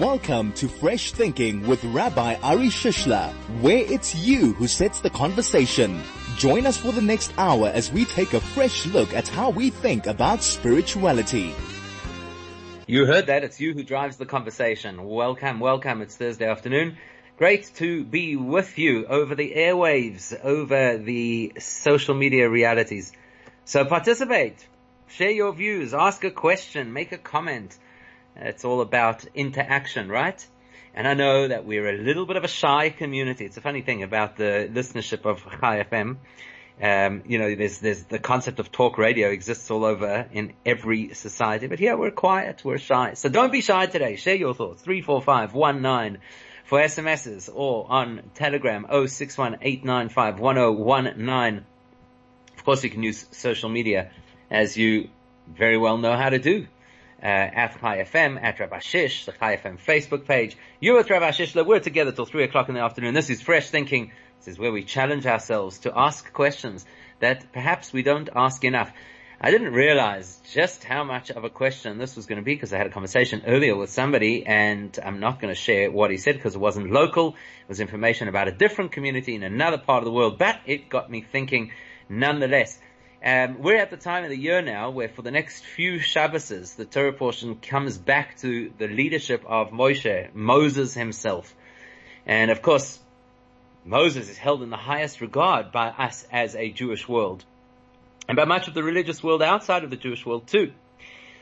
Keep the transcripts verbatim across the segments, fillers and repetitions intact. Welcome to Fresh Thinking with Rabbi Ari Shishler, where it's you who sets the conversation. Join us for the next hour as we take a fresh look at how we think about spirituality. You heard that. It's you who drives the conversation. Welcome, welcome. It's Thursday afternoon. Great to be with you over the airwaves, over the social media realities. So participate. Share your views, ask a question, make a comment. It's all about interaction, right? And I know that we're a little bit of a shy community. It's a funny thing about the listenership of Chai F M. Um, you know, there's, there's the concept of talk radio exists all over in every society. But here we're quiet, we're shy. So don't be shy today. Share your thoughts. three four five one nine for S M Ss or on Telegram oh six one eight nine five one oh one nine. Of course, you can use social media, as you very well know how to do. Uh, at Chai F M, at Rabbi Shish, the Chai F M Facebook page. You with Rabbi Shishler, we're together till three o'clock in the afternoon. This is Fresh Thinking. This is where we challenge ourselves to ask questions that perhaps we don't ask enough. I didn't realize just how much of a question this was going to be because I had a conversation earlier with somebody, and I'm not going to share what he said because it wasn't local. It was information about a different community in another part of the world, but it got me thinking nonetheless. Um, we're at the time of the year now where for the next few Shabbases, the Torah portion comes back to the leadership of Moshe, Moses himself. And of course, Moses is held in the highest regard by us as a Jewish world and by much of the religious world outside of the Jewish world too.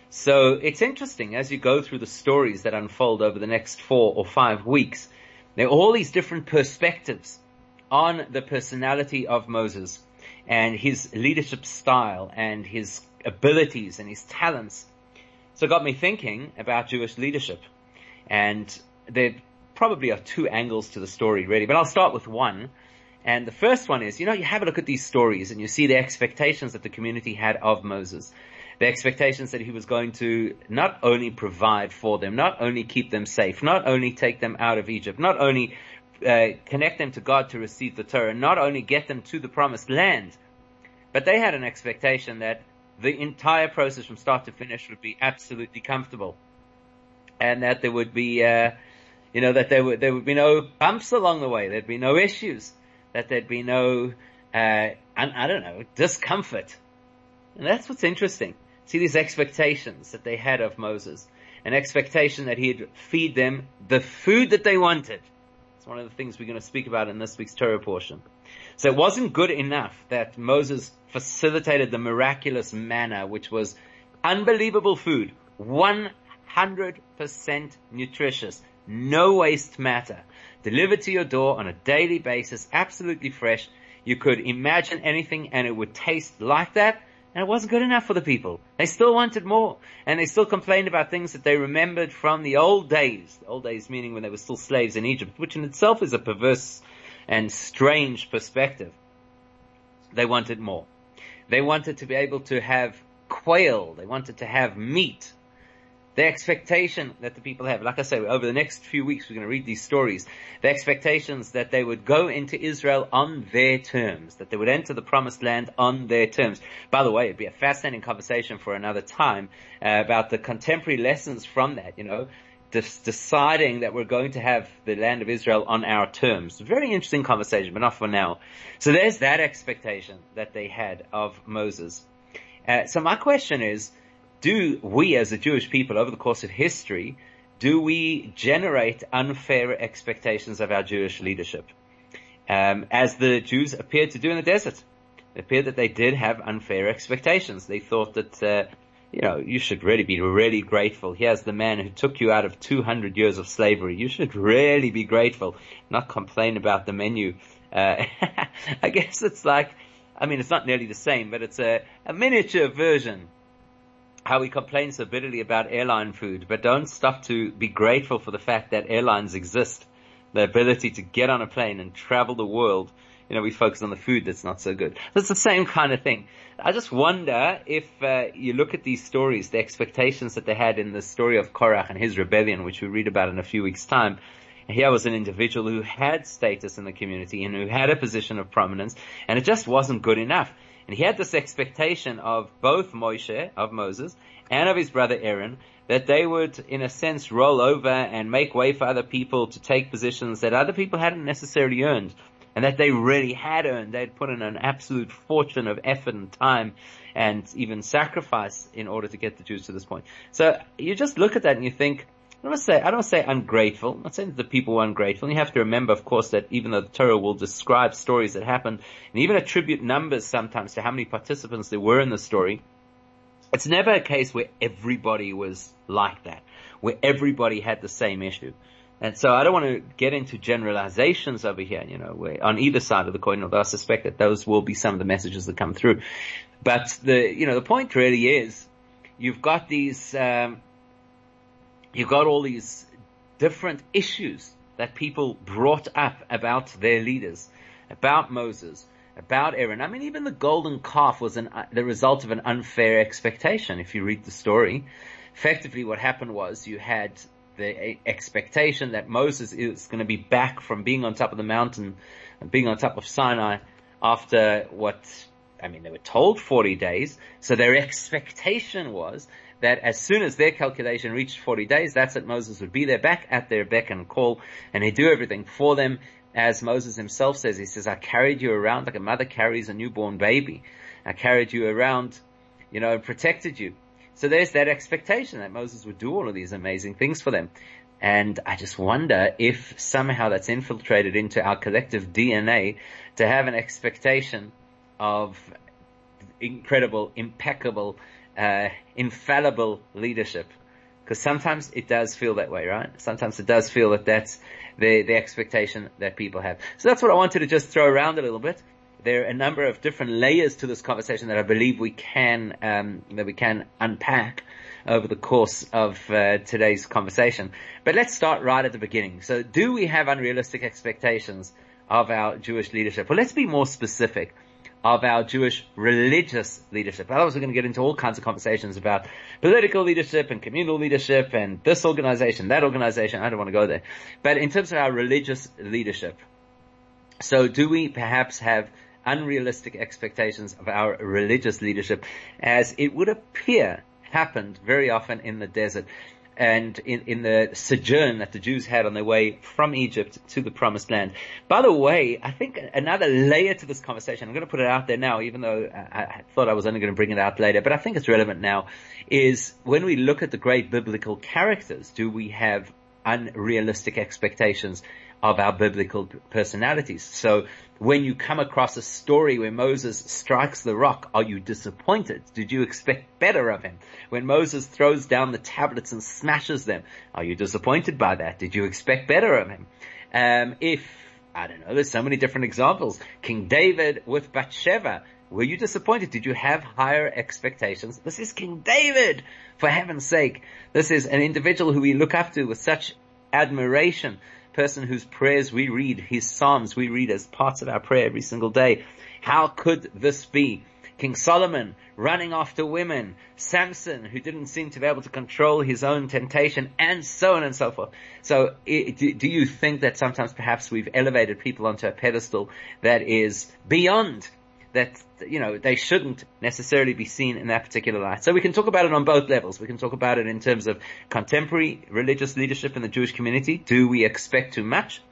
So it's interesting as you go through the stories that unfold over the next four or five weeks, there are all these different perspectives on the personality of Moses and his leadership style and his abilities and his talents. So it got me thinking about Jewish leadership. And there probably are two angles to the story, really. But I'll start with one. And the first one is, you know, you have a look at these stories and you see the expectations that the community had of Moses. The expectations that he was going to not only provide for them, not only keep them safe, not only take them out of Egypt, not only Uh, connect them to God to receive the Torah, not only get them to the promised land, but they had an expectation that the entire process from start to finish would be absolutely comfortable, and that there would be, uh, you know, that there would there would be no bumps along the way, there'd be no issues, that there'd be no, uh, I, I don't know, discomfort. And that's what's interesting. See these expectations that they had of Moses, an expectation that he'd feed them the food that they wanted. It's one of the things we're going to speak about in this week's Torah portion. So it wasn't good enough that Moses facilitated the miraculous manna, which was unbelievable food, one hundred percent nutritious, no waste matter, delivered to your door on a daily basis, absolutely fresh. You could imagine anything and it would taste like that. And it wasn't good enough for the people. They still wanted more. And they still complained about things that they remembered from the old days. The old days meaning when they were still slaves in Egypt, which in itself is a perverse and strange perspective. They wanted more. They wanted to be able to have quail. They wanted to have meat. The expectation that the people have, like I say, over the next few weeks we're going to read these stories, the expectations that they would go into Israel on their terms, that they would enter the promised land on their terms. By the way, it'd be a fascinating conversation for another time uh, about the contemporary lessons from that, you know, just deciding that we're going to have the land of Israel on our terms. Very interesting conversation, but not for now. So there's that expectation that they had of Moses. Uh, so my question is, do we as a Jewish people over the course of history, do we generate unfair expectations of our Jewish leadership? Um, as the Jews appeared to do in the desert. It appeared that they did have unfair expectations. They thought that, uh, you know, you should really be really grateful. Here's the man who took you out of two hundred years of slavery. You should really be grateful, not complain about the menu. Uh, I guess it's like, I mean, it's not nearly the same, but it's a, a miniature version. How we complain so bitterly about airline food, but don't stop to be grateful for the fact that airlines exist, the ability to get on a plane and travel the world. You know, we focus on the food that's not so good. That's the same kind of thing. I just wonder if uh, you look at these stories, the expectations that they had in the story of Korach and his rebellion, which we read about in a few weeks' time. Here was an individual who had status in the community and who had a position of prominence, and it just wasn't good enough. And he had this expectation of both Moshe, of Moses, and of his brother Aaron, that they would, in a sense, roll over and make way for other people to take positions that other people hadn't necessarily earned, and that they really had earned. They'd put in an absolute fortune of effort and time and even sacrifice in order to get the Jews to this point. So you just look at that and you think, I don't say, I don't say ungrateful. I'm not saying that the people were ungrateful. And you have to remember, of course, that even though the Torah will describe stories that happened and even attribute numbers sometimes to how many participants there were in the story, it's never a case where everybody was like that, where everybody had the same issue. And so I don't want to get into generalizations over here, you know, where, on either side of the coin, although I suspect that those will be some of the messages that come through. But the, you know, the point really is you've got these, um, you've got all these different issues that people brought up about their leaders, about Moses, about Aaron. I mean, even the golden calf was an, uh, the result of an unfair expectation. If you read the story, effectively what happened was you had the expectation that Moses is going to be back from being on top of the mountain and being on top of Sinai after what, I mean, they were told forty days. So their expectation was that as soon as their calculation reached forty days, that's that Moses would be there back at their beck and call, and he'd do everything for them. As Moses himself says, he says, I carried you around like a mother carries a newborn baby. I carried you around, you know, and protected you. So there's that expectation that Moses would do all of these amazing things for them. And I just wonder if somehow that's infiltrated into our collective D N A to have an expectation of incredible, impeccable, Uh, infallible leadership, because sometimes it does feel that way, right? Sometimes it does feel that that's the, the expectation that people have. So that's what I wanted to just throw around a little bit. There are a number of different layers to this conversation that I believe we can um, that we can unpack over the course of uh, today's conversation. But let's start right at the beginning. So do we have unrealistic expectations of our Jewish leadership? Well, let's be more specific. Of our Jewish religious leadership. Otherwise, we're going to get into all kinds of conversations about political leadership and communal leadership and this organization, that organization. I don't want to go there. But in terms of our religious leadership, so do we perhaps have unrealistic expectations of our religious leadership, as it would appear happened very often in the desert and in, in the sojourn that the Jews had on their way from Egypt to the Promised Land. By the way, I think another layer to this conversation, I'm going to put it out there now, even though I thought I was only going to bring it out later, but I think it's relevant now, is when we look at the great biblical characters, do we have unrealistic expectations of our biblical personalities? So when you come across a story where Moses strikes the rock, are you disappointed? Did you expect better of him? When Moses throws down the tablets and smashes them, are you disappointed by that? Did you expect better of him? Um, if, I don't know, there's so many different examples. King David with Bathsheba, were you disappointed? Did you have higher expectations? This is King David, for heaven's sake. This is an individual who we look up to with such admiration, person whose prayers we read, his psalms we read as parts of our prayer every single day. How could this be? King Solomon running after women, Samson who didn't seem to be able to control his own temptation, and so on and so forth. So do you think that sometimes perhaps we've elevated people onto a pedestal that is beyond that, you know, they shouldn't necessarily be seen in that particular light? So we can talk about it on both levels. We can talk about it in terms of contemporary religious leadership in the Jewish community. Do we expect too much?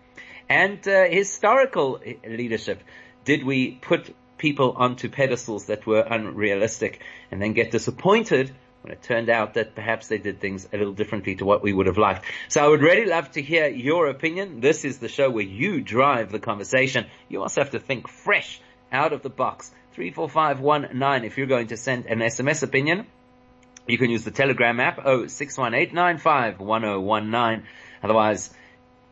And uh, historical leadership. Did we put people onto pedestals that were unrealistic and then get disappointed when it turned out that perhaps they did things a little differently to what we would have liked? So I would really love to hear your opinion. This is the show where you drive the conversation. You also have to think fresh. Out of the box, three four five one nine. If you're going to send an S M S opinion, you can use the Telegram app, oh six one eight nine five one oh one nine. Otherwise,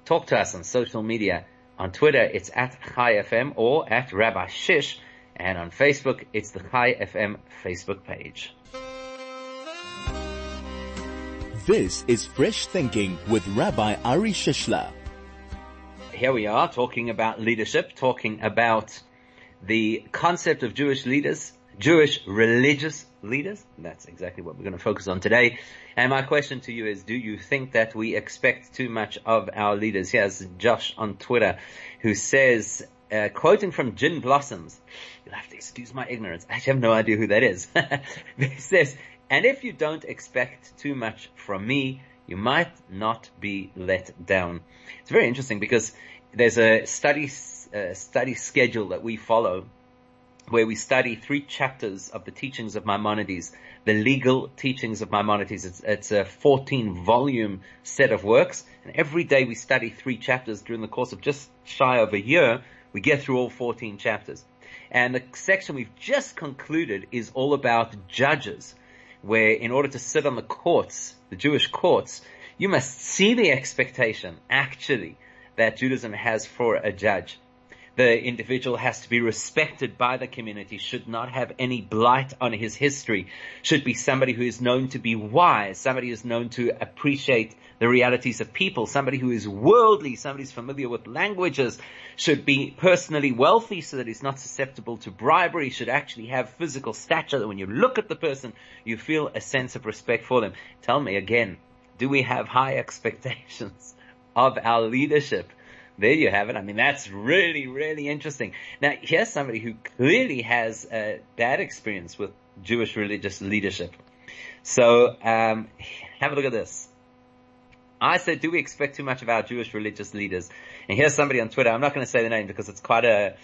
talk to us on social media. On Twitter, it's at Chai F M or at Rabbi Shish. And on Facebook, it's the Chai F M Facebook page. This is Fresh Thinking with Rabbi Ari Shishler. Here we are talking about leadership, talking about the concept of Jewish leaders, Jewish religious leaders. That's exactly what we're going to focus on today. And my question to you is, do you think that we expect too much of our leaders? Here's Josh on Twitter who says, uh, quoting from Gin Blossoms. You'll have to excuse my ignorance. I have no idea who that is. It says, and if you don't expect too much from me, you might not be let down. It's very interesting because there's a study uh, study schedule that we follow where we study three chapters of the teachings of Maimonides, the legal teachings of Maimonides. It's, it's a fourteen-volume set of works, and every day we study three chapters during the course of just shy of a year. We get through all fourteen chapters. And the section we've just concluded is all about judges, where in order to sit on the courts, the Jewish courts, you must see the expectation, actually, that Judaism has for a judge. The individual has to be respected by the community, should not have any blight on his history, should be somebody who is known to be wise, somebody who is known to appreciate the realities of people, somebody who is worldly, somebody who is familiar with languages, should be personally wealthy so that he's not susceptible to bribery, should actually have physical stature that when you look at the person, you feel a sense of respect for them. Tell me again, do we have high expectations of our leadership? There you have it. I mean, that's really, really interesting. Now, here's somebody who clearly has a bad experience with Jewish religious leadership. So um, have a look at this. I said, do we expect too much of our Jewish religious leaders? And here's somebody on Twitter. I'm not going to say the name because it's quite a,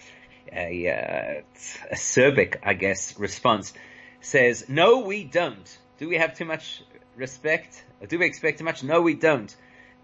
a uh, acerbic, I guess, response. Says, no, we don't. Do we have too much respect? Or do we expect too much? No, we don't.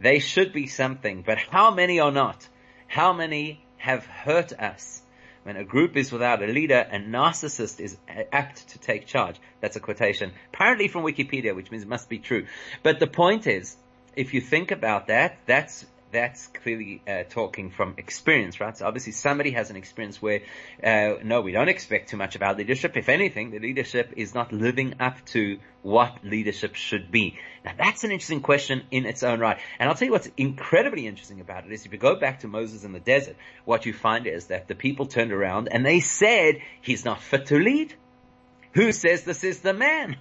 They should be something, but how many are not? How many have hurt us? When a group is without a leader, a narcissist is apt to take charge. That's a quotation, apparently from Wikipedia, which means it must be true. But the point is, if you think about that, that's that's clearly uh, talking from experience, right? So obviously somebody has an experience where, uh, no, we don't expect too much of our leadership. If anything, the leadership is not living up to what leadership should be. Now, that's an interesting question in its own right. And I'll tell you what's incredibly interesting about it is if you go back to Moses in the desert, what you find is that the people turned around and they said, he's not fit to lead. Who says this is the man?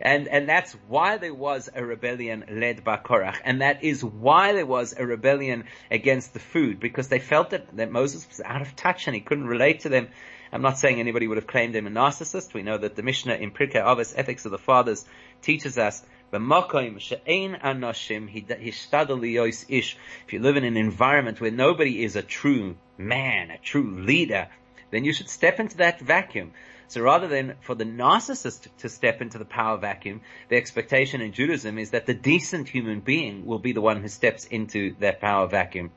and and that's why there was a rebellion led by Korach. And that is why there was a rebellion against the food, because they felt that, that Moses was out of touch and he couldn't relate to them. I'm not saying anybody would have claimed him a narcissist. We know that the Mishnah in Pirkei Avos, Ethics of the Fathers, teaches us, if you live in an environment where nobody is a true man, a true leader, then you should step into that vacuum. So rather than for the narcissist to step into the power vacuum, the expectation in Judaism is that the decent human being will be the one who steps into that power vacuum.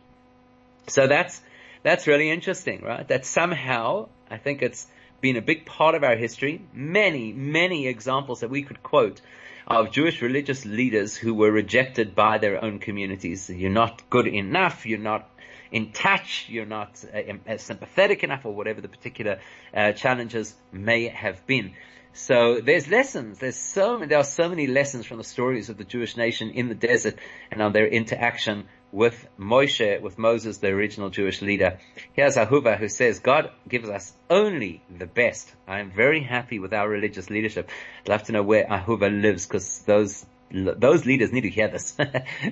So that's that's really interesting, right? That somehow, I think it's been a big part of our history, many, many examples that we could quote of Jewish religious leaders who were rejected by their own communities. You're not good enough, you're not in touch, you're not uh, sympathetic enough, or whatever the particular uh, challenges may have been. So there's lessons. There's so many, there are so many lessons from the stories of the Jewish nation in the desert and on their interaction with Moshe, with Moses, the original Jewish leader. Here's Ahuvah who says, God gives us only the best. I am very happy with our religious leadership. I'd love to know where Ahuvah lives, because those Those leaders need to hear this,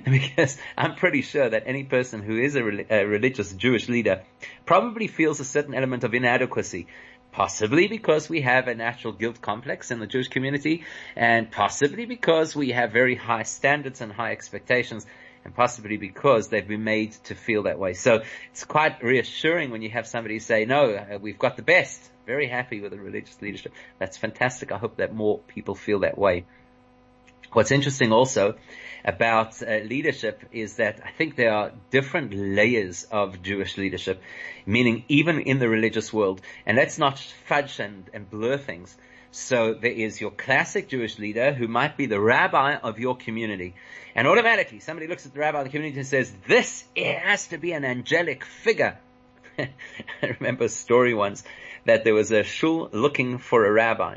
because I'm pretty sure that any person who is a, re- a religious Jewish leader probably feels a certain element of inadequacy, possibly because we have a natural guilt complex in the Jewish community, and possibly because we have very high standards and high expectations, and possibly because they've been made to feel that way. So it's quite reassuring when you have somebody say, no, we've got the best. Very happy with the religious leadership. That's fantastic. I hope that more people feel that way. What's interesting also about uh, leadership is that I think there are different layers of Jewish leadership, meaning even in the religious world. And let's not fudge and, and blur things. So there is your classic Jewish leader who might be the rabbi of your community. And automatically somebody looks at the rabbi of the community and says, this it has to be an angelic figure. I remember a story once that there was a shul looking for a rabbi,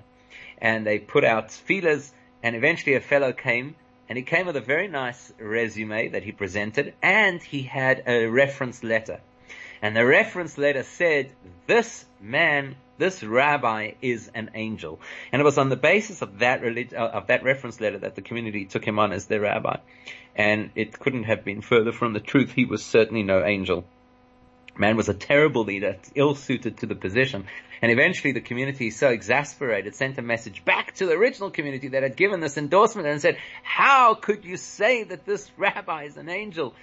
and they put out feelers. And eventually a fellow came, and he came with a very nice resume that he presented, and he had a reference letter. And the reference letter said, this man, this rabbi is an angel. And it was on the basis of that relig- of that reference letter that the community took him on as their rabbi. And it couldn't have been further from the truth. He was certainly no angel. Man was a terrible leader, ill-suited to the position. And eventually the community, so exasperated, sent a message back to the original community that had given this endorsement and said, how could you say that this rabbi is an angel?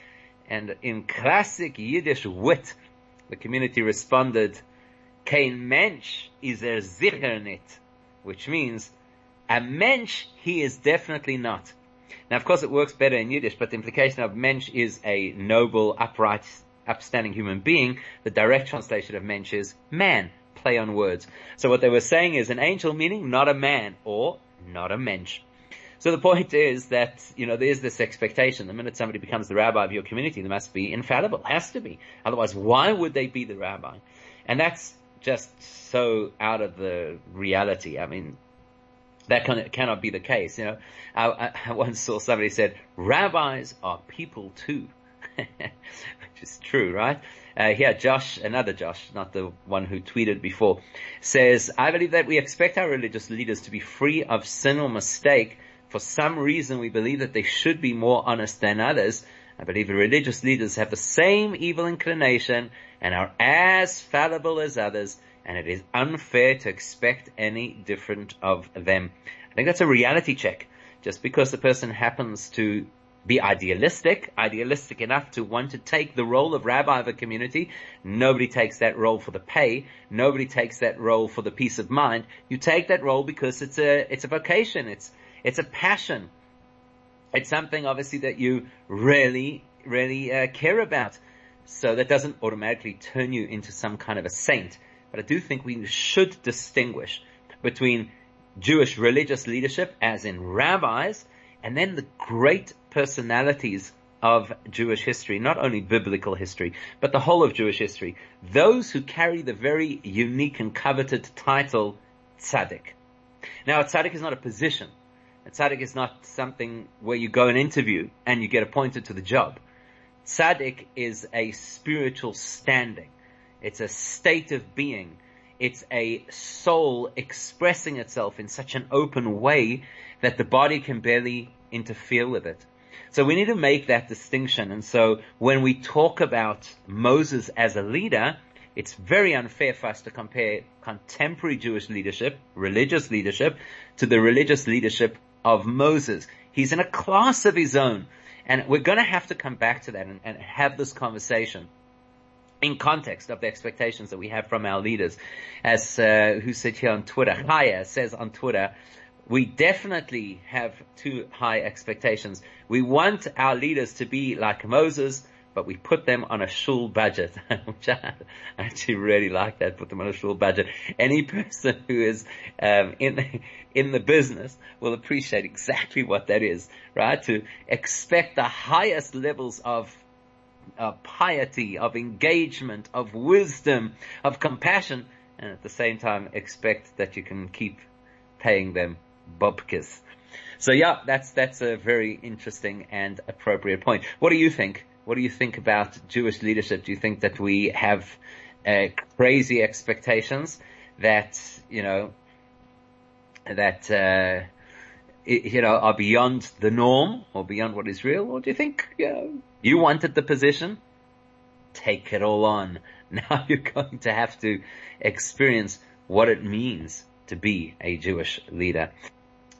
And in classic Yiddish wit, the community responded, Kein mensch is er sicher nicht, which means, a mensch he is definitely not. Now, of course, it works better in Yiddish, but the implication of mensch is a noble, upright, upstanding human being. The direct translation of mensch is man, play on words. So what they were saying is an angel meaning not a man or not a mensch. So the point is that, you know, there's this expectation. The minute somebody becomes the rabbi of your community, they must be infallible. Has to be. Otherwise, why would they be the rabbi? And that's just so out of the reality. I mean, that can, cannot be the case. You know, I, I once saw somebody said, rabbis are people too. Which is true, right? Uh, here, Josh, another Josh, not the one who tweeted before, says, I believe that we expect our religious leaders to be free of sin or mistake. For some reason, we believe that they should be more honest than others. I believe the religious leaders have the same evil inclination and are as fallible as others, and it is unfair to expect any different of them. I think that's a reality check. Just because the person happens to be idealistic, idealistic enough to want to take the role of rabbi of a community. Nobody takes that role for the pay. Nobody takes that role for the peace of mind. You take that role because it's a, it's a vocation. It's, it's a passion. It's something obviously that you really, really uh, care about. So that doesn't automatically turn you into some kind of a saint. But I do think we should distinguish between Jewish religious leadership, as in rabbis, and then the great personalities of Jewish history, not only biblical history, but the whole of Jewish history. Those who carry the very unique and coveted title, tzaddik. Now, a tzaddik is not a position. A tzaddik is not something where you go and interview and you get appointed to the job. Tzaddik is a spiritual standing. It's a state of being. It's a soul expressing itself in such an open way that the body can barely interfere with it. So we need to make that distinction. And so when we talk about Moses as a leader, it's very unfair for us to compare contemporary Jewish leadership, religious leadership, to the religious leadership of Moses. He's in a class of his own. And we're going to have to come back to that and, and have this conversation in context of the expectations that we have from our leaders. As uh, who said here on Twitter, Chaya says on Twitter, we definitely have too high expectations. We want our leaders to be like Moses, but we put them on a shul budget. Which I actually really like that, put them on a shul budget. Any person who is um, in the, in the business will appreciate exactly what that is, right? To expect the highest levels of of piety, of engagement, of wisdom, of compassion, and at the same time expect that you can keep paying them bobkiss. So yeah, that's that's a very interesting and appropriate point. What do you think? What do you think about Jewish leadership? Do you think that we have uh, crazy expectations that, you know, that uh, you know, are beyond the norm or beyond what is real? Or do you think, you know, you wanted the position? Take it all on. Now you're going to have to experience what it means to be a Jewish leader.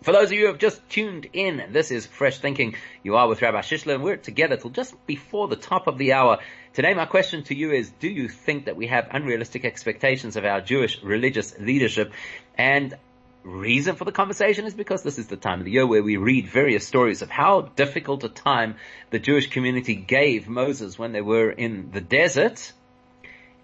For those of you who have just tuned in, this is Fresh Thinking. You are with Rabbi Shishler, and we're together till just before the top of the hour. Today, my question to you is, do you think that we have unrealistic expectations of our Jewish religious leadership? And reason for the conversation is because this is the time of the year where we read various stories of how difficult a time the Jewish community gave Moses when they were in the desert.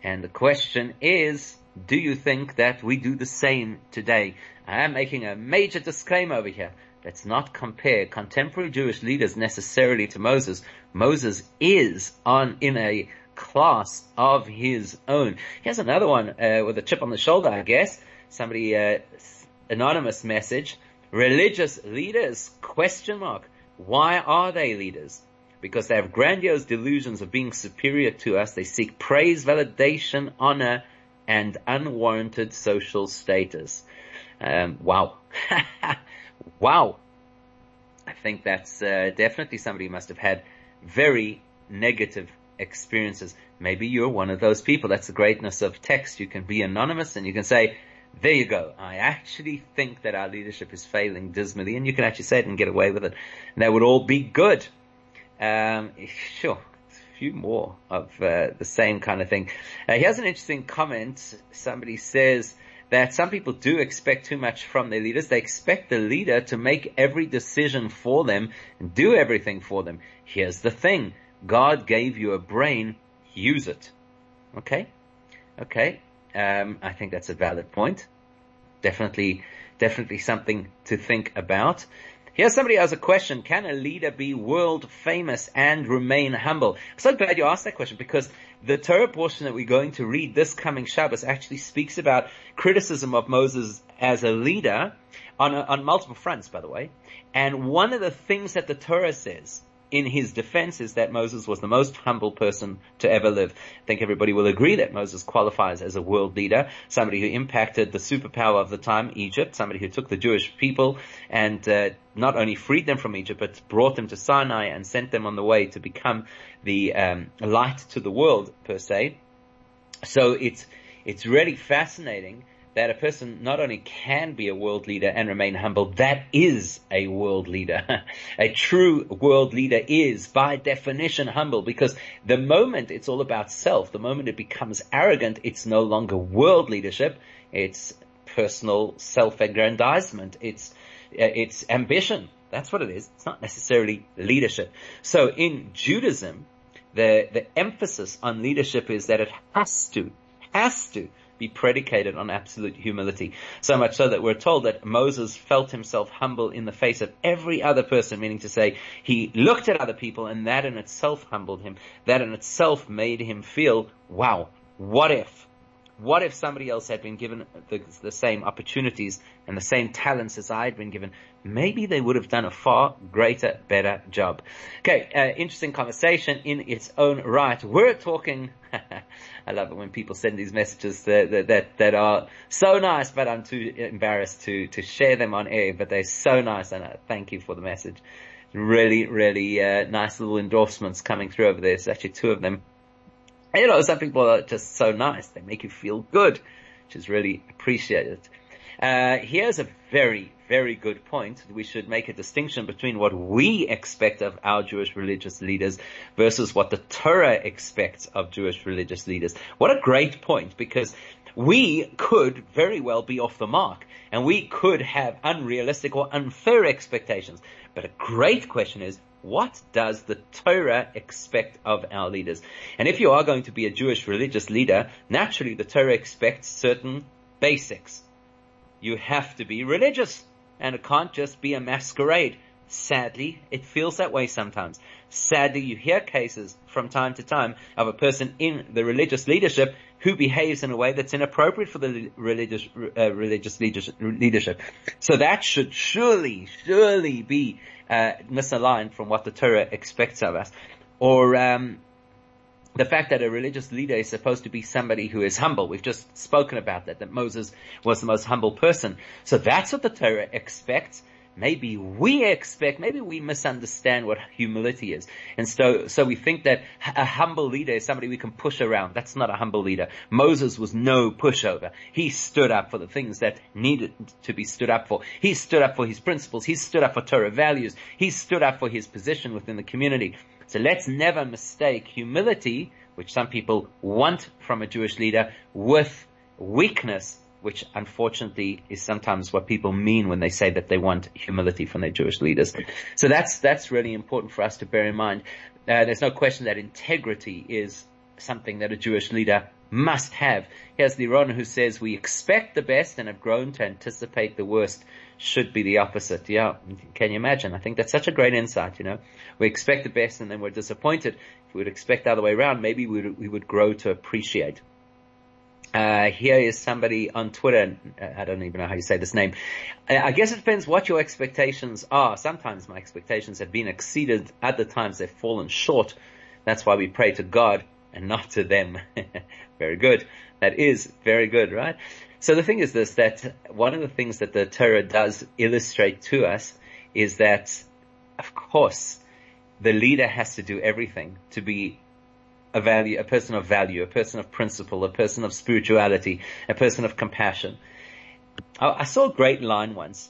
And the question is, do you think that we do the same today? I am making a major disclaimer over here. Let's not compare contemporary Jewish leaders necessarily to Moses. Moses is on in a class of his own. Here's another one uh, with a chip on the shoulder, I guess. Somebody uh anonymous message, religious leaders, question mark. Why are they leaders? Because they have grandiose delusions of being superior to us. They seek praise, validation, honor, and unwarranted social status. Um, wow. Wow. I think that's uh, definitely somebody who must have had very negative experiences. Maybe you're one of those people. That's the greatness of text. You can be anonymous and you can say, there you go. I actually think that our leadership is failing dismally. And you can actually say it and get away with it. And that would all be good. Um, sure. A few more of uh, the same kind of thing. Uh, here's an interesting comment. Somebody says that some people do expect too much from their leaders. They expect the leader to make every decision for them and do everything for them. Here's the thing. God gave you a brain. Use it. Okay? Okay. Um, I think that's a valid point. Definitely, definitely something to think about. Here's somebody who has a question. Can a leader be world famous and remain humble? I'm so glad you asked that question, because the Torah portion that we're going to read this coming Shabbos actually speaks about criticism of Moses as a leader on, on multiple fronts, by the way. And one of the things that the Torah says in his defense is that Moses was the most humble person to ever live. I think everybody will agree that Moses qualifies as a world leader, somebody who impacted the superpower of the time, Egypt, somebody who took the Jewish people and uh, not only freed them from Egypt, but brought them to Sinai and sent them on the way to become the um, light to the world, per se. So it's it's really fascinating that a person not only can be a world leader and remain humble, that is a world leader. A true world leader is, by definition, humble, because the moment it's all about self, the moment it becomes arrogant, it's no longer world leadership. It's personal self-aggrandizement. It's, it's ambition. That's what it is. It's not necessarily leadership. So in Judaism, the, the emphasis on leadership is that it has to, has to, be predicated on absolute humility. So much so that we're told that Moses felt himself humble in the face of every other person, meaning to say he looked at other people and that in itself humbled him. That in itself made him feel, wow, what if? What if somebody else had been given the, the same opportunities and the same talents as I had been given? Maybe they would have done a far greater, better job. Okay, uh, interesting conversation in its own right. We're talking... I love it when people send these messages that, that, that, that are so nice, but I'm too embarrassed to, to share them on air, but they're so nice, and I thank you for the message. Really, really uh, nice little endorsements coming through over there. There's actually two of them. You know, some people are just so nice. They make you feel good, which is really appreciated. Uh, here's a very, very good point. We should make a distinction between what we expect of our Jewish religious leaders versus what the Torah expects of Jewish religious leaders. What a great point, because we could very well be off the mark, and we could have unrealistic or unfair expectations. But a great question is, what does the Torah expect of our leaders? And if you are going to be a Jewish religious leader, naturally the Torah expects certain basics. You have to be religious, and it can't just be a masquerade. Sadly, it feels that way sometimes. Sadly, you hear cases from time to time of a person in the religious leadership who behaves in a way that's inappropriate for the religious uh, religious leadership. So that should surely, surely be uh, misaligned from what the Torah expects of us. Or um, the fact that a religious leader is supposed to be somebody who is humble. We've just spoken about that, that Moses was the most humble person. So that's what the Torah expects. Maybe we expect, maybe we misunderstand what humility is. And so, so we think that a humble leader is somebody we can push around. That's not a humble leader. Moses was no pushover. He stood up for the things that needed to be stood up for. He stood up for his principles. He stood up for Torah values. He stood up for his position within the community. So let's never mistake humility, which some people want from a Jewish leader, with weakness, which unfortunately is sometimes what people mean when they say that they want humility from their Jewish leaders. So that's that's really important for us to bear in mind. Uh, there's no question that integrity is something that a Jewish leader must have. Here's Liron who says, we expect the best and have grown to anticipate the worst. Should be the opposite. Yeah, can you imagine? I think that's such a great insight, you know. We expect the best and then we're disappointed. If we would expect the other way around, maybe we would, we would grow to appreciate. Uh, here is somebody on Twitter. I don't even know how you say this name. I guess it depends what your expectations are. Sometimes my expectations have been exceeded. Other times they've fallen short. That's why we pray to God and not to them. Very good. That is very good, right? So the thing is this, that one of the things that the Torah does illustrate to us is that, of course, the leader has to do everything to be a value, a person of value, a person of principle, a person of spirituality, a person of compassion. I saw a great line once,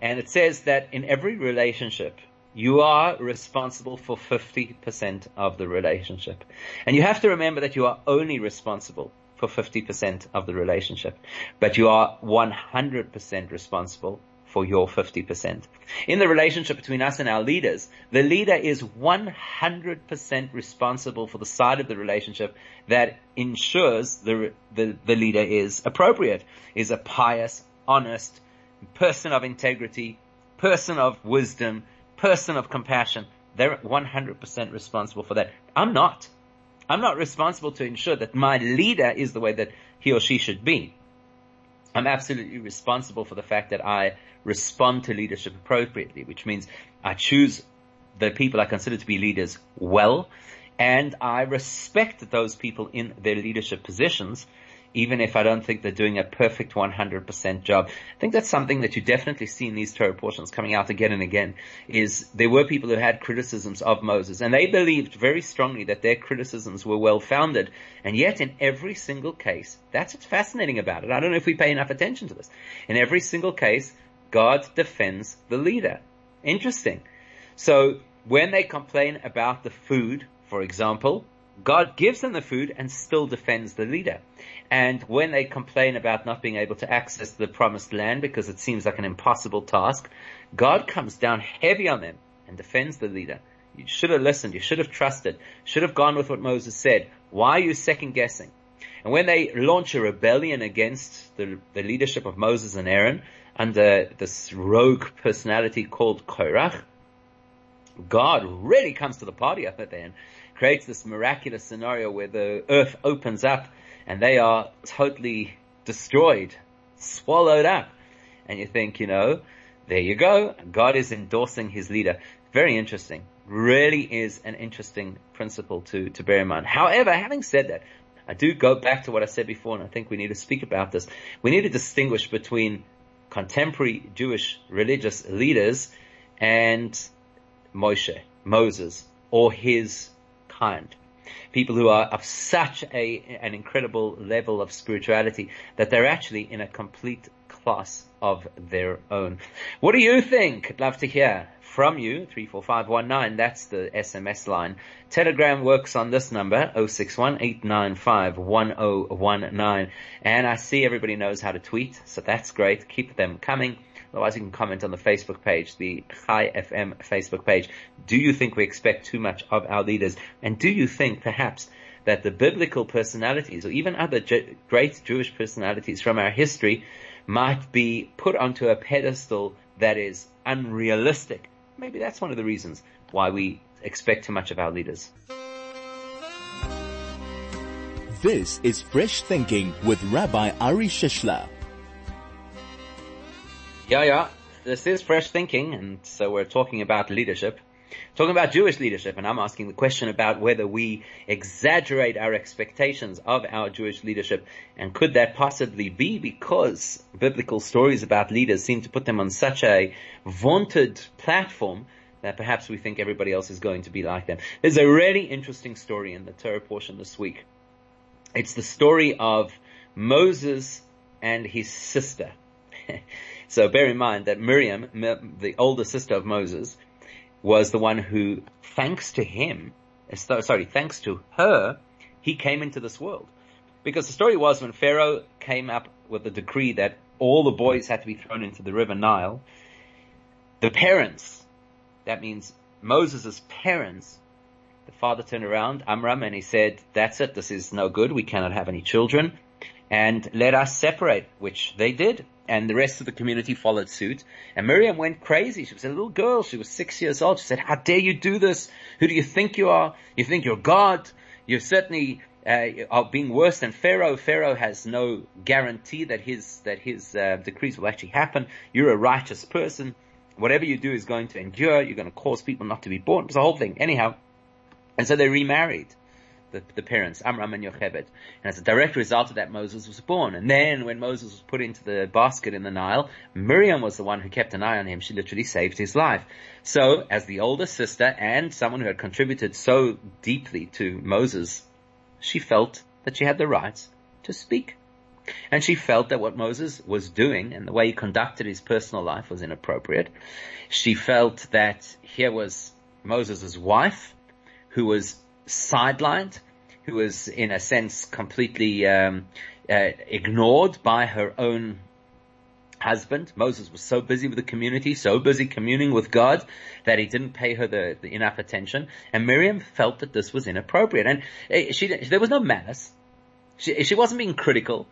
and it says that in every relationship, you are responsible for fifty percent of the relationship. And you have to remember that you are only responsible for fifty percent of the relationship, but you are one hundred percent responsible for your fifty percent. In the relationship between us and our leaders, the leader is one hundred percent responsible for the side of the relationship that ensures the, the, the leader is appropriate, is a pious, honest, person of integrity, person of wisdom, person of compassion. They're one hundred percent responsible for that. I'm not. I'm not responsible to ensure that my leader is the way that he or she should be. I'm absolutely responsible for the fact that I respond to leadership appropriately, which means I choose the people I consider to be leaders well, and I respect those people in their leadership positions, even if I don't think they're doing a perfect one hundred percent job. I think that's something that you definitely see in these Torah portions coming out again and again, is there were people who had criticisms of Moses, and they believed very strongly that their criticisms were well-founded, and yet in every single case, that's what's fascinating about it. I don't know if we pay enough attention to this. In every single case, God defends the leader. Interesting. So when they complain about the food, for example, God gives them the food and still defends the leader. And when they complain about not being able to access the promised land because it seems like an impossible task, God comes down heavy on them and defends the leader. You should have listened. You should have trusted. Should have gone with what Moses said. Why are you second guessing? And when they launch a rebellion against the, the leadership of Moses and Aaron under this rogue personality called Korach, God really comes to the party up at the end, creates this miraculous scenario where the earth opens up and they are totally destroyed, swallowed up. And you think, you know, there you go. God is endorsing his leader. Very interesting. Really is an interesting principle to, to bear in mind. However, having said that, I do go back to what I said before, and I think we need to speak about this. We need to distinguish between contemporary Jewish religious leaders and Moshe, Moses, or his kind. People who are of such a an incredible level of spirituality that they're actually in a complete class of their own. What do you think? I'd love to hear from you. three four five one nine, that's the S M S line. Telegram works on this number, zero six one eight nine five one zero one nine. And I see everybody knows how to tweet, so that's great. Keep them coming. Otherwise, you can comment on the Facebook page, the Chai F M Facebook page. Do you think we expect too much of our leaders? And do you think, perhaps, that the biblical personalities, or even other J- great Jewish personalities from our history, might be put onto a pedestal that is unrealistic? Maybe that's one of the reasons why we expect too much of our leaders. This is Fresh Thinking with Rabbi Ari Shishler. Yeah, yeah. This is Fresh Thinking, and so we're talking about leadership, talking about Jewish leadership, and I'm asking the question about whether we exaggerate our expectations of our Jewish leadership, and could that possibly be because biblical stories about leaders seem to put them on such a vaunted platform that perhaps we think everybody else is going to be like them. There's a really interesting story in the Torah portion this week. It's the story of Moses and his sister. So bear in mind that Miriam, the older sister of Moses, was the one who, thanks to him, sorry, thanks to her, he came into this world. Because the story was when Pharaoh came up with the decree that all the boys had to be thrown into the river Nile, the parents, that means Moses' parents, the father turned around, Amram, and he said, that's it, this is no good, we cannot have any children, and let us separate, which they did. And the rest of the community followed suit. And Miriam went crazy. She was a little girl. She was six years old. She said, how dare you do this? Who do you think you are? You think you're God? You're certainly uh, are being worse than Pharaoh. Pharaoh has no guarantee that his that his uh, decrees will actually happen. You're a righteous person. Whatever you do is going to endure. You're going to cause people not to be born. It was the whole thing. Anyhow, and so they remarried. The, the parents, Amram and Yocheved. And as a direct result of that, Moses was born. And then when Moses was put into the basket in the Nile, Miriam was the one who kept an eye on him. She literally saved his life. So as the older sister and someone who had contributed so deeply to Moses' she felt that she had the right to speak. And she felt that what Moses was doing and the way he conducted his personal life was inappropriate. She felt that here was Moses' wife, who was sidelined, who was, in a sense, completely um, uh, ignored by her own husband. Moses was so busy with the community, so busy communing with God, that he didn't pay her the, the enough attention. And Miriam felt that this was inappropriate. And she there was no malice. She, she wasn't being critical.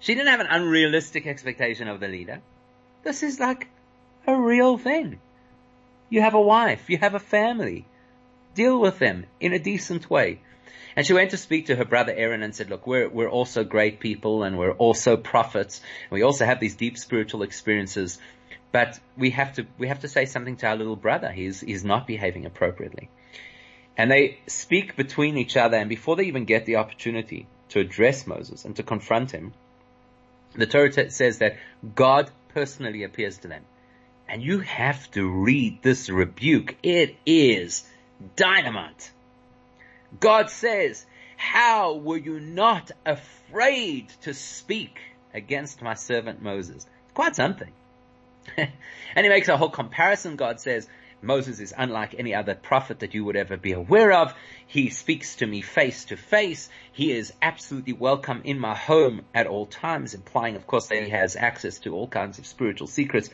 She didn't have an unrealistic expectation of the leader. This is like a real thing. You have a wife. You have a family. Deal with them in a decent way. And she went to speak to her brother Aaron and said, look, we're we're also great people and we're also prophets. We also have these deep spiritual experiences. But we have to we have to say something to our little brother. He's he's not behaving appropriately. And they speak between each other. And before they even get the opportunity to address Moses and to confront him, the Torah t- says that God personally appears to them. And you have to read this rebuke. It is dynamite. God says, how were you not afraid to speak against my servant Moses? It's quite something. And he makes a whole comparison. God says, Moses is unlike any other prophet that you would ever be aware of. He speaks to me face to face. He is absolutely welcome in my home at all times, implying, of course, that he has access to all kinds of spiritual secrets.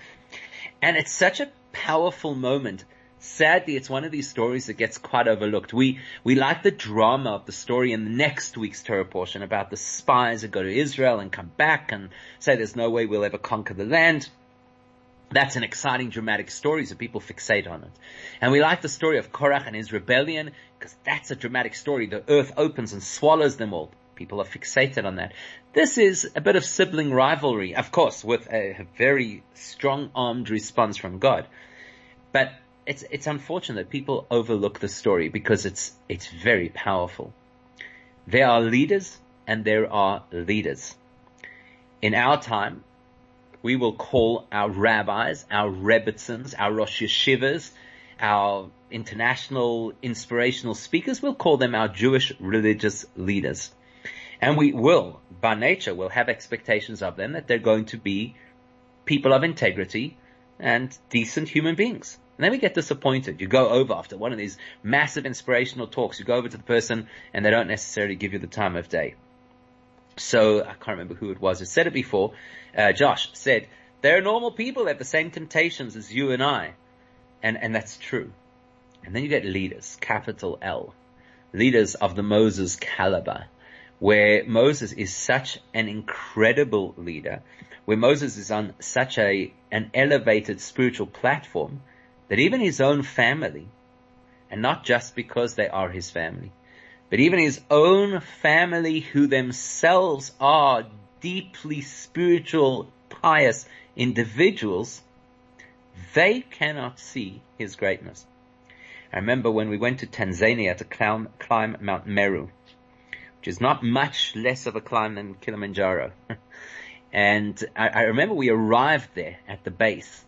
And it's such a powerful moment. Sadly, it's one of these stories that gets quite overlooked. We we like the drama of the story in the next week's Torah portion about the spies that go to Israel and come back and say there's no way we'll ever conquer the land. That's an exciting, dramatic story, so people fixate on it. And we like the story of Korach and his rebellion because that's a dramatic story. The earth opens and swallows them all. People are fixated on that. This is a bit of sibling rivalry, of course, with a very strong-armed response from God. But it's it's unfortunate that people overlook the story because it's it's very powerful. There are leaders and there are leaders. In our time, we will call our rabbis, our rebbitzins, our rosh yeshivas, our international inspirational speakers, we'll call them our Jewish religious leaders. And we will, by nature, will have expectations of them that they're going to be people of integrity and decent human beings. And then we get disappointed. You go over after one of these massive inspirational talks, you go over to the person and they don't necessarily give you the time of day. So I can't remember who it was who said it before. Uh, Josh said, there are normal people that have the same temptations as you and I. And, and that's true. And then you get leaders, capital L, leaders of the Moses caliber, where Moses is such an incredible leader, where Moses is on such a an elevated spiritual platform that even his own family, and not just because they are his family, but even his own family, who themselves are deeply spiritual, pious individuals, they cannot see his greatness. I remember when we went to Tanzania to climb, climb Mount Meru, which is not much less of a climb than Kilimanjaro. And I, I remember we arrived there at the base,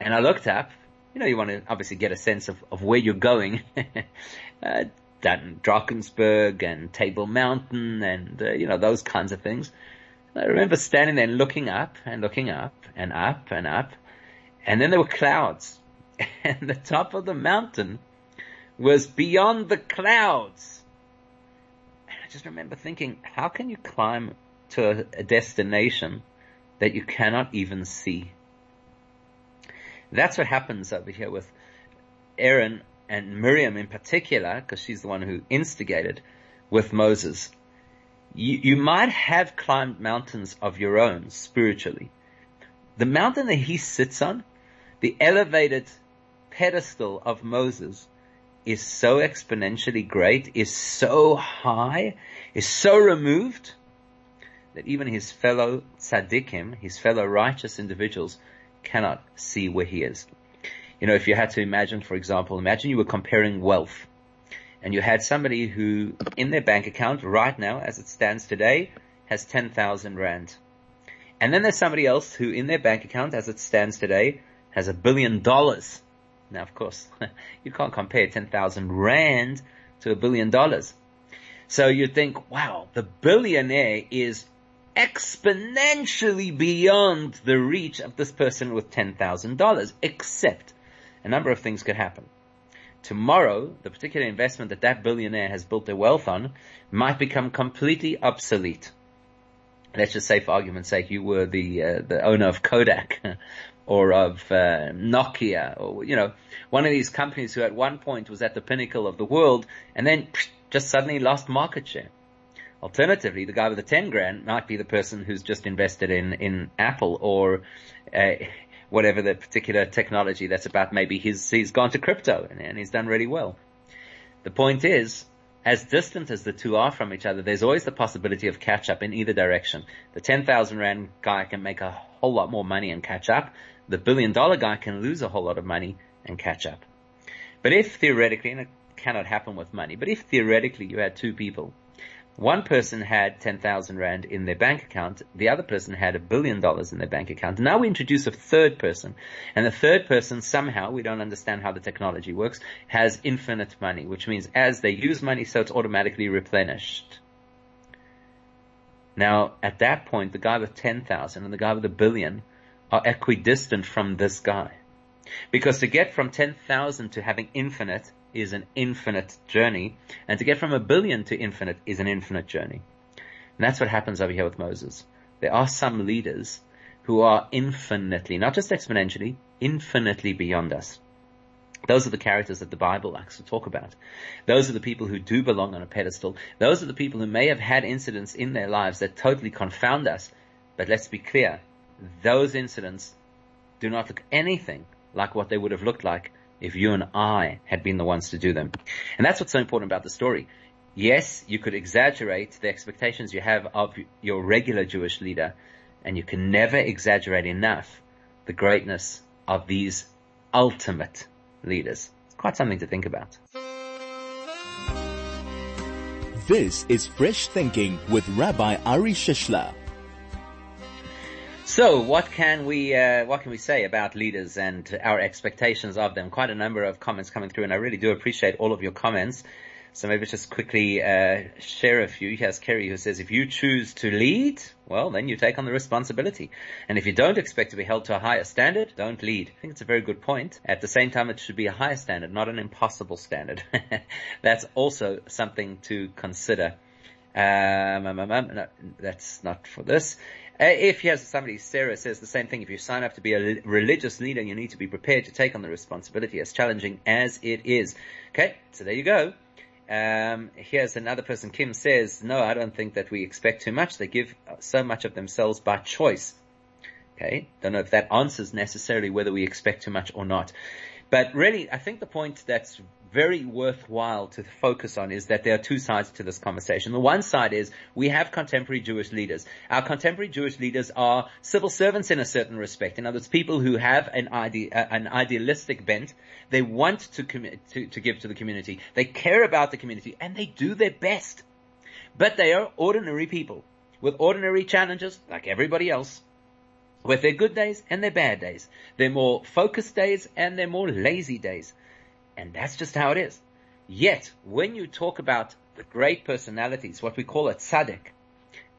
and I looked up. You know, you want to obviously get a sense of, of where you're going. uh, Down Drakensberg and Table Mountain and, uh, you know, those kinds of things. And I remember standing there and looking up and looking up and up and up. And then there were clouds. And the top of the mountain was beyond the clouds. And I just remember thinking, how can you climb to a destination that you cannot even see? That's what happens over here with Aaron and Miriam in particular, because she's the one who instigated with Moses. You, you might have climbed mountains of your own spiritually. The mountain that he sits on, the elevated pedestal of Moses, is so exponentially great, is so high, is so removed, that even his fellow tzaddikim, his fellow righteous individuals, cannot see where he is. You know, if you had to imagine, for example, imagine you were comparing wealth and you had somebody who in their bank account right now, as it stands today, has ten thousand rand. And then there's somebody else who in their bank account, as it stands today, has a billion dollars. Now, of course, you can't compare ten thousand rand to a billion dollars. So you think, wow, the billionaire is exponentially beyond the reach of this person with ten thousand dollars, except a number of things could happen. Tomorrow, the particular investment that that billionaire has built their wealth on might become completely obsolete. Let's just say, for argument's sake, you were the uh, the owner of Kodak or of uh, Nokia, or, you know, one of these companies who at one point was at the pinnacle of the world and then psh, just suddenly lost market share. Alternatively, the guy with the ten grand might be the person who's just invested in, in Apple or uh, whatever the particular technology that's about. Maybe he's, he's gone to crypto and, and he's done really well. The point is, as distant as the two are from each other, there's always the possibility of catch up in either direction. The ten thousand rand guy can make a whole lot more money and catch up. The billion dollar guy can lose a whole lot of money and catch up. But if theoretically, and it cannot happen with money, but if theoretically you had two people, one person had ten thousand rand in their bank account. The other person had a billion dollars in their bank account. Now we introduce a third person. And the third person, somehow, we don't understand how the technology works, has infinite money, which means as they use money, so it's automatically replenished. Now, at that point, the guy with ten thousand and the guy with a billion are equidistant from this guy. Because to get from ten thousand to having infinite is an infinite journey, and to get from a billion to infinite is an infinite journey. And that's what happens over here with Moses. There are some leaders who are infinitely, not just exponentially, infinitely beyond us. Those are the characters that the Bible likes to talk about. Those are the people who do belong on a pedestal. Those are the people who may have had incidents in their lives that totally confound us. But let's be clear, those incidents do not look anything like what they would have looked like if you and I had been the ones to do them. And that's what's so important about the story. Yes, you could exaggerate the expectations you have of your regular Jewish leader, and you can never exaggerate enough the greatness of these ultimate leaders. It's quite something to think about. This is Fresh Thinking with Rabbi Ari Shishler. So, what can we uh, what can we say about leaders and our expectations of them? Quite a number of comments coming through, and I really do appreciate all of your comments. So maybe just quickly uh, share a few. Here's Kerry who says, if you choose to lead, well, then you take on the responsibility. And if you don't expect to be held to a higher standard, don't lead. I think it's a very good point. At the same time, it should be a higher standard, not an impossible standard. That's also something to consider. Um, um, um, um, no, that's not for this. Uh, if he has somebody, Sarah says the same thing. If you sign up to be a religious leader, you need to be prepared to take on the responsibility, as challenging as it is. Okay, so there you go. Um, here's another person. Kim says, no, I don't think that we expect too much. They give so much of themselves by choice. Okay, don't know if that answers necessarily whether we expect too much or not. But really, I think the point that's very worthwhile to focus on is that there are two sides to this conversation. The one side is we have contemporary Jewish leaders. Our contemporary Jewish leaders are civil servants in a certain respect. In other words, people who have an ide- uh, an idealistic bent. They want to, com- to to give to the community. They care about the community, and they do their best. But they are ordinary people with ordinary challenges like everybody else, with their good days and their bad days, their more focused days and their more lazy days. And that's just how it is. Yet, when you talk about the great personalities, what we call a tzaddik,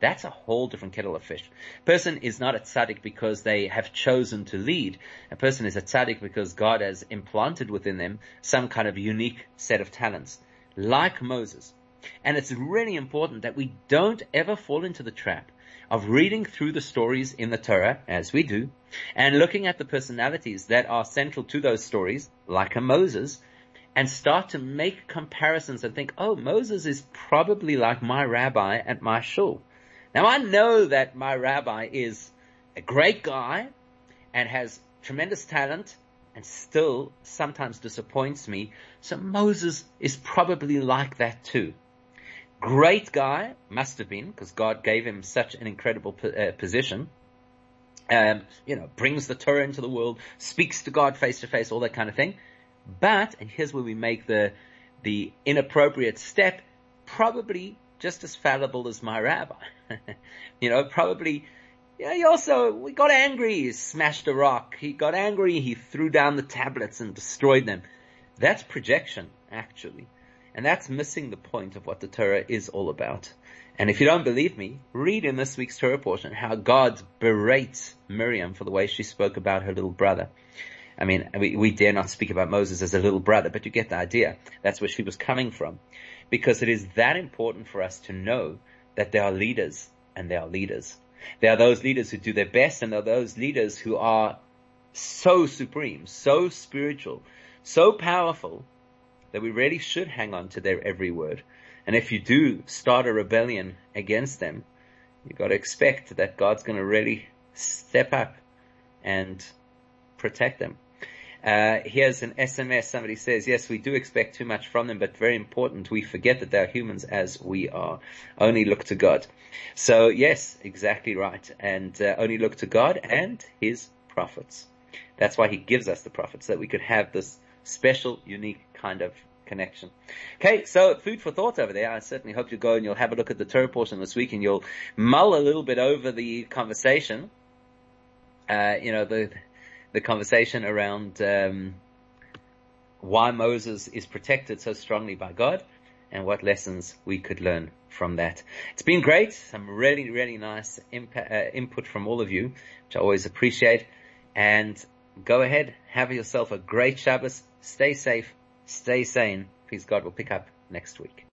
that's a whole different kettle of fish. A person is not a tzaddik because they have chosen to lead. A person is a tzaddik because God has implanted within them some kind of unique set of talents, like Moses. And it's really important that we don't ever fall into the trap of reading through the stories in the Torah, as we do, and looking at the personalities that are central to those stories, like a Moses, and start to make comparisons and think, oh, Moses is probably like my rabbi at my shul. Now, I know that my rabbi is a great guy and has tremendous talent and still sometimes disappoints me, so Moses is probably like that too. Great guy, must have been, because God gave him such an incredible po- uh, position. Um, you know, brings the Torah into the world, speaks to God face to face, all that kind of thing. But, and here's where we make the the inappropriate step, probably just as fallible as my rabbi. you know, probably, you know, he also he got angry, he smashed a rock. He got angry, he threw down the tablets and destroyed them. That's projection, actually. And that's missing the point of what the Torah is all about. And if you don't believe me, read in this week's Torah portion how God berates Miriam for the way she spoke about her little brother. I mean, we, we dare not speak about Moses as a little brother, but you get the idea. That's where she was coming from. Because it is that important for us to know that there are leaders, and there are leaders. There are those leaders who do their best, and there are those leaders who are so supreme, so spiritual, so powerful, that we really should hang on to their every word. And if you do start a rebellion against them, you've got to expect that God's going to really step up and protect them. Uh, here's an S M S. Somebody says, yes, we do expect too much from them, but very important, we forget that they are humans as we are. Only look to God. So, yes, exactly right. And uh, only look to God and his prophets. That's why he gives us the prophets, so that we could have this special, unique kind of connection. Okay, so food for thought over there. I certainly hope you go and you'll have a look at the Torah portion this week and you'll mull a little bit over the conversation. Uh, you know, the the conversation around um, why Moses is protected so strongly by God and what lessons we could learn from that. It's been great. Some really, really nice impa- uh, input from all of you, which I always appreciate. And go ahead, have yourself a great Shabbos. Stay safe. Stay sane. Please God, we'll pick up next week.